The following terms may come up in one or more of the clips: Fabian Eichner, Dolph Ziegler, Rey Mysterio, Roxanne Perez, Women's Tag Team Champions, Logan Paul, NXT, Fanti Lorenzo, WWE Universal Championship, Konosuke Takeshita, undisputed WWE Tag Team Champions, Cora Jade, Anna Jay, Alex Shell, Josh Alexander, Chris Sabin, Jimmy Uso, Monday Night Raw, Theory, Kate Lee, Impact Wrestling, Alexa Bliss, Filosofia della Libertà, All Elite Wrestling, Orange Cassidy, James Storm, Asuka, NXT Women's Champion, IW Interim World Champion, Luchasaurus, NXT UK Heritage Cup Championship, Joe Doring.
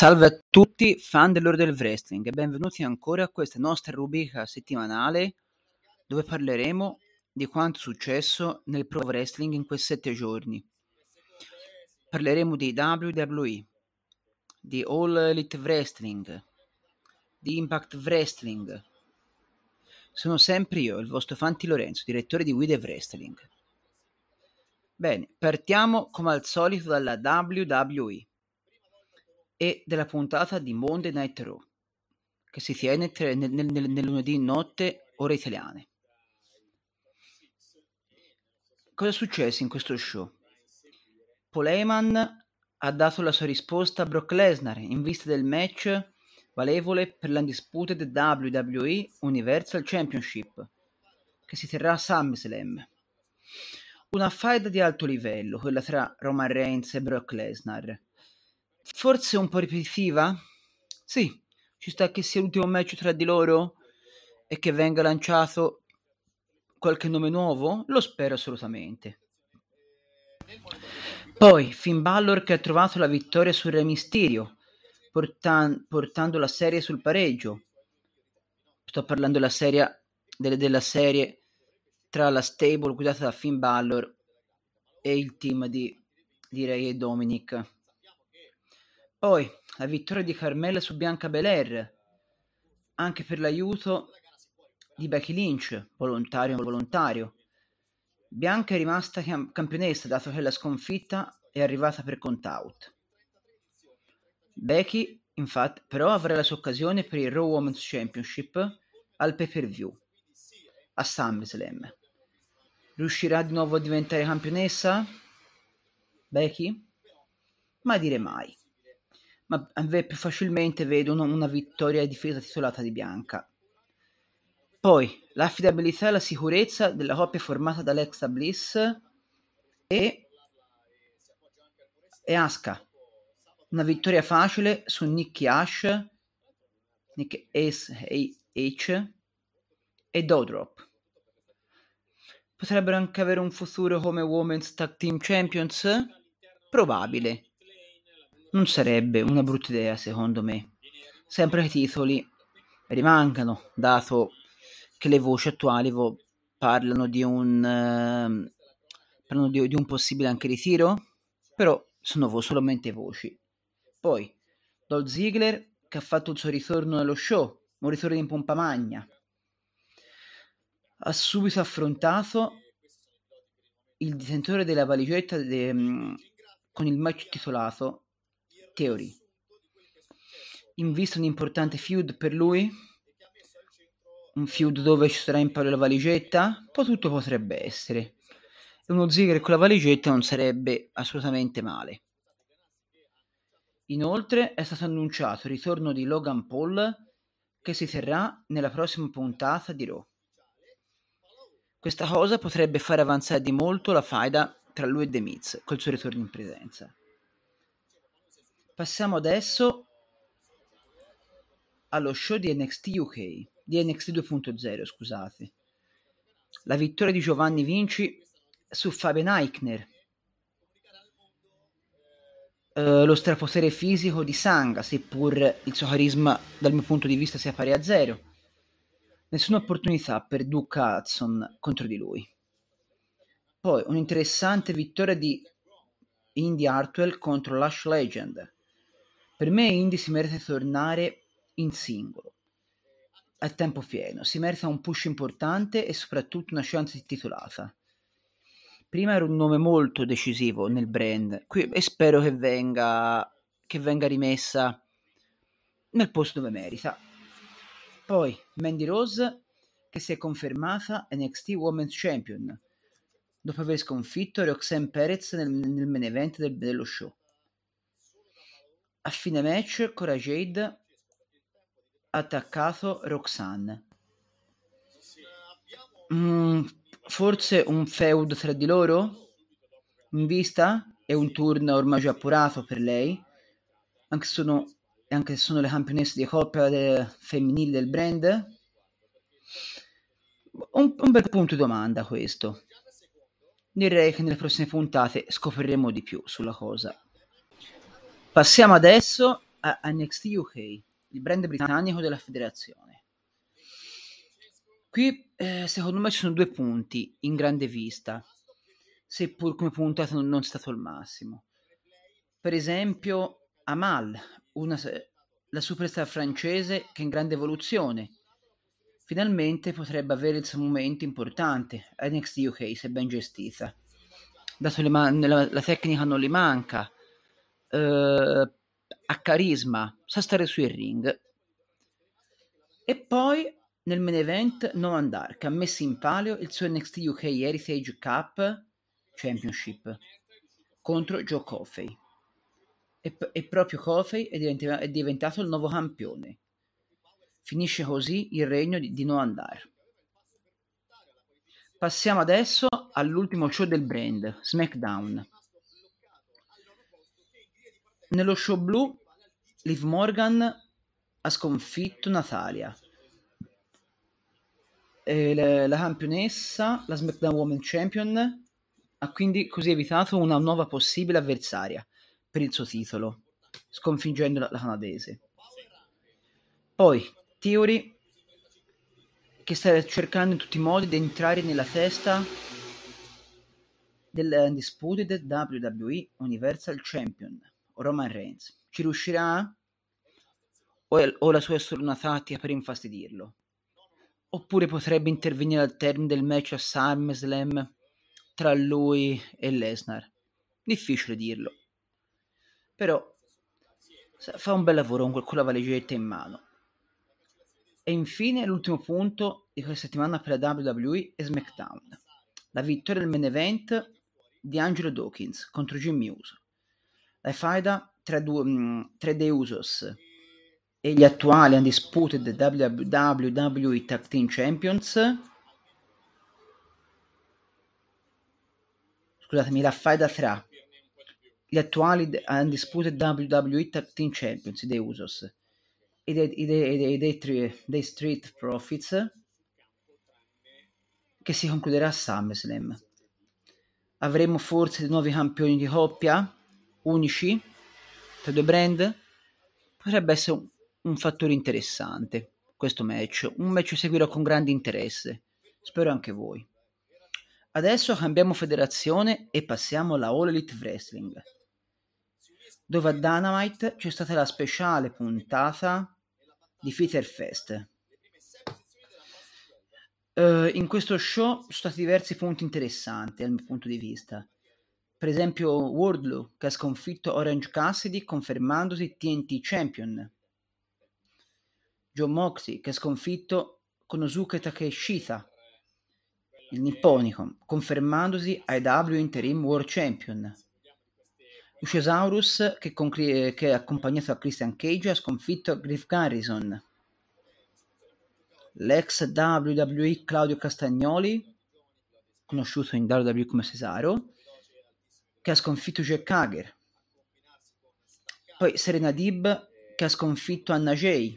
Salve a tutti fan dell'ora del wrestling e benvenuti ancora a questa nostra rubrica settimanale dove parleremo di quanto è successo nel pro wrestling in questi 7 giorni. Parleremo di WWE, di All Elite Wrestling, di Impact Wrestling. Sono sempre io, il vostro Fanti Lorenzo, direttore di We The Wrestling. Bene, partiamo come al solito dalla WWE e della puntata di Monday Night Raw, che si tiene nel lunedì notte, ore italiane. Cosa è successo in questo show? Paul Heyman ha dato la sua risposta a Brock Lesnar in vista del match valevole per la disputa del WWE Universal Championship, che si terrà a SummerSlam. Una faida di alto livello, quella tra Roman Reigns e Brock Lesnar. Forse un po' ripetitiva? Sì, ci sta che sia l'ultimo match tra di loro e che venga lanciato qualche nome nuovo? Lo spero assolutamente. Poi Finn Balor che ha trovato la vittoria su Rey Mysterio, portando la serie sul pareggio. Sto parlando della serie tra la stable guidata da Finn Balor e il team di Rey e Dominic. Poi la vittoria di Carmella su Bianca Belair, anche per l'aiuto di Becky Lynch, volontario. Bianca è rimasta campionessa, dato che la sconfitta è arrivata per count out. Becky, infatti, però avrà la sua occasione per il Raw Women's Championship al pay-per-view a SummerSlam. Riuscirà di nuovo a diventare campionessa Becky? Mai dire mai. Ma più facilmente vedo una vittoria e difesa titolata di Bianca. Poi l'affidabilità e la sicurezza della coppia formata da Alexa Bliss e Asuka. Una vittoria facile su Nicky Ash e Dodrop. Potrebbero anche avere un futuro come Women's Tag Team Champions? Probabile. Non sarebbe una brutta idea, secondo me. Sempre che i titoli rimangano, dato che le voci attuali parlano di un possibile anche ritiro, però sono solamente voci. Poi, Dolph Ziegler, che ha fatto il suo ritorno nello show, un ritorno in pompa magna, ha subito affrontato il detentore della valigetta con il match titolato Theory. In vista un importante feud per lui, un feud dove ci sarà in palio la valigetta, poi tutto potrebbe essere. E uno Ziggler con la valigetta non sarebbe assolutamente male. Inoltre è stato annunciato il ritorno di Logan Paul, che si terrà nella prossima puntata di Raw. Questa cosa potrebbe far avanzare di molto la faida tra lui e The Miz col suo ritorno in presenza. Passiamo adesso allo show di NXT 2.0, scusate. La vittoria di Giovanni Vinci su Fabian Eichner. Lo strapotere fisico di Sanga, seppur il suo carisma dal mio punto di vista sia pari a zero. Nessuna opportunità per Duke Hudson contro di lui. Poi un'interessante vittoria di Indy Hartwell contro Lash Legend. Per me Indy si merita di tornare in singolo a tempo pieno, si merita un push importante e soprattutto una chance titolata. Prima era un nome molto decisivo nel brand qui, e spero che venga rimessa nel posto dove merita. Poi Mandy Rose, che si è confermata NXT Women's Champion dopo aver sconfitto Roxanne Perez nel main event dello show. A fine match Cora Jade ha attaccato Roxanne. Forse un feud tra di loro in vista e un turno ormai già appurato per lei, anche se sono le campionesse di coppia femminile del brand. Un bel punto di domanda questo. Direi che nelle prossime puntate scopriremo di più sulla cosa. Passiamo adesso a NXT UK, il brand britannico della federazione. Qui secondo me ci sono due punti in grande vista, seppur come puntata non è stato il massimo. Per esempio Amal, la superstar francese che è in grande evoluzione, finalmente potrebbe avere il suo momento importante a NXT UK se ben gestita, dato la tecnica non le manca, ha carisma, sa stare sui ring. E poi nel main event Noam Dar, che ha messo in palio il suo NXT UK Heritage Cup Championship contro Joe Coffey, e proprio Coffey è diventato il nuovo campione. Finisce così il regno di Noam Dar. Passiamo adesso all'ultimo show del brand, SmackDown. Nello show blu Liv Morgan ha sconfitto Natalia, la campionessa, la SmackDown Women's Champion, ha quindi così evitato una nuova possibile avversaria per il suo titolo, sconfiggendo la canadese. Poi Theory, che sta cercando in tutti i modi di entrare nella testa dell'Undisputed WWE Universal Champion, Roman Reigns. Ci riuscirà? O la sua è solo una tattica per infastidirlo? Oppure potrebbe intervenire al termine del match a SummerSlam tra lui e Lesnar? Difficile dirlo. Però fa un bel lavoro con la valigetta in mano. E infine l'ultimo punto di questa settimana per la WWE e SmackDown, la vittoria del main event di Angelo Dawkins contro Jimmy Uso. La faida tra The Usos e gli attuali Undisputed WWE Tag Team Champions. Scusatemi, la faida tra gli attuali Undisputed WWE Tag Team Champions, dei Usos, e dei Street Profits, che si concluderà a SummerSlam. Avremo forse dei nuovi campioni di coppia unici tra due brand? Potrebbe essere un fattore interessante questo match, un match che seguirò con grande interesse, spero anche voi. Adesso cambiamo federazione e passiamo alla All Elite Wrestling, dove a Dynamite c'è stata la speciale puntata di Fighter Fest. In questo show sono stati diversi punti interessanti dal mio punto di vista. Per esempio Wardlow, che ha sconfitto Orange Cassidy confermandosi TNT Champion. Jon Moxley, che ha sconfitto Konosuke Takeshita, il nipponico, confermandosi IW Interim World Champion. Luchasaurus, che è accompagnato da Christian Cage, ha sconfitto Griff Garrison. L'ex WWE Claudio Castagnoli, conosciuto in WWE come Cesaro, che ha sconfitto Jack Hager. Poi Serena Deeb, che ha sconfitto Anna Jay.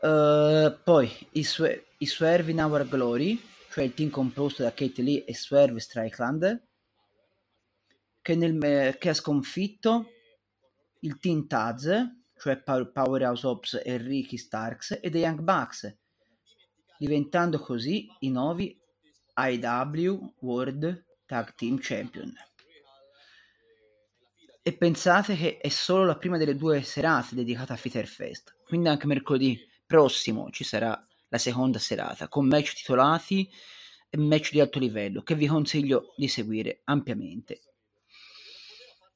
Poi i Swerve in Our Glory, cioè il team composto da Kate Lee e Swerve Strickland, che ha sconfitto il Team Taz, cioè Powerhouse Hobbs e Ricky Starks, e The Young Bucks, diventando così i nuovi IW World Tag Team Champion. E pensate che è solo la prima delle due serate dedicata a Fighter Fest, quindi anche mercoledì prossimo ci sarà la seconda serata, con match titolati e match di alto livello, che vi consiglio di seguire ampiamente.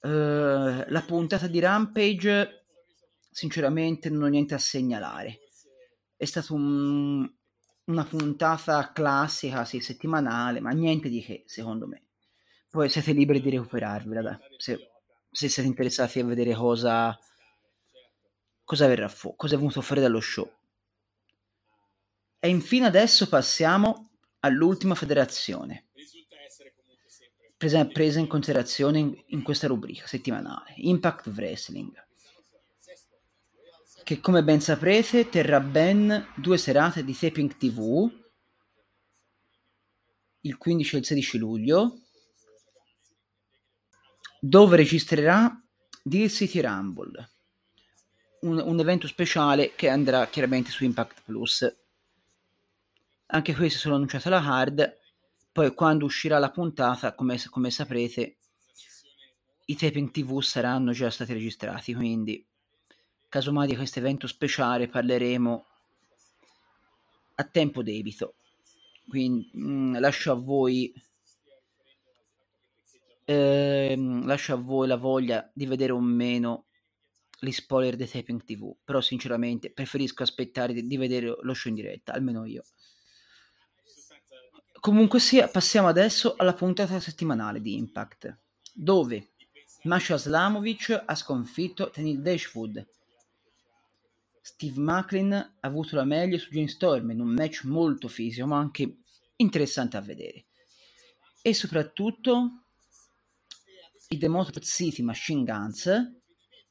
La puntata di Rampage sinceramente non ho niente a segnalare, è stata una puntata classica, sì, settimanale, ma niente di che secondo me. Poi siete liberi di recuperarvela se siete interessati a vedere cosa è venuto fuori dallo show. E infine adesso passiamo all'ultima federazione presa in considerazione in questa rubrica settimanale, Impact Wrestling, che come ben saprete terrà ben due serate di taping TV, il 15 e il 16 luglio, dove registrerà di City Rumble, un evento speciale che andrà chiaramente su Impact Plus. Anche queste sono annunciate la card, poi quando uscirà la puntata, come saprete, i taping TV saranno già stati registrati, quindi casomai di questo evento speciale parleremo a tempo debito, quindi lascio a voi la voglia di vedere o meno gli spoiler dei taping TV, però sinceramente preferisco aspettare di vedere lo show in diretta, almeno io. Comunque sia, passiamo adesso alla puntata settimanale di Impact, dove Masha Slamovic ha sconfitto Tenille Dashwood. Steve Macklin ha avuto la meglio su James Storm in un match molto fisico ma anche interessante a vedere, e soprattutto i The Motor City Machine Guns,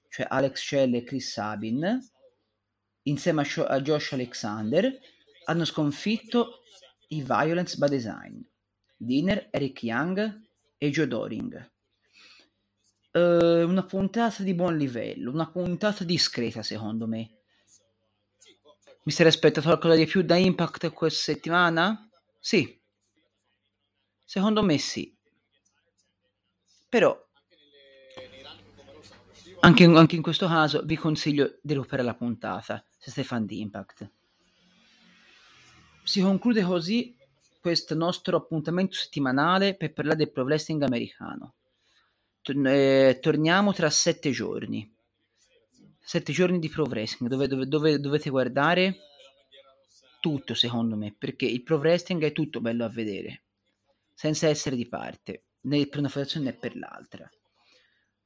cioè Alex Shell e Chris Sabin, insieme a Josh Alexander, hanno sconfitto i Violence by Design, Dinner, Eric Young e Joe Doring. Una puntata di buon livello, una puntata discreta secondo me. Mi sarei aspettato qualcosa di più da Impact questa settimana? Sì, secondo me sì. Però anche in questo caso vi consiglio di recuperare la puntata se siete fan di Impact. Si conclude così questo nostro appuntamento settimanale per parlare del pro wrestling americano. Torniamo tra 7 giorni. 7 giorni di pro wrestling dove dovete guardare tutto, secondo me, perché il pro wrestling è tutto bello a vedere, senza essere di parte né per una federazione né per l'altra.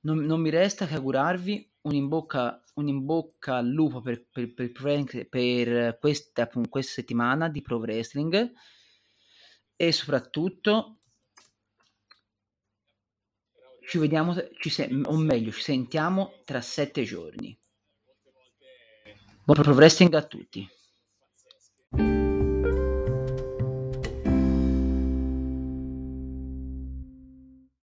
Non mi resta che augurarvi un in bocca al lupo per questa settimana di pro wrestling, e soprattutto ci vediamo, ci sentiamo tra 7 giorni. Buon pro wrestling a tutti.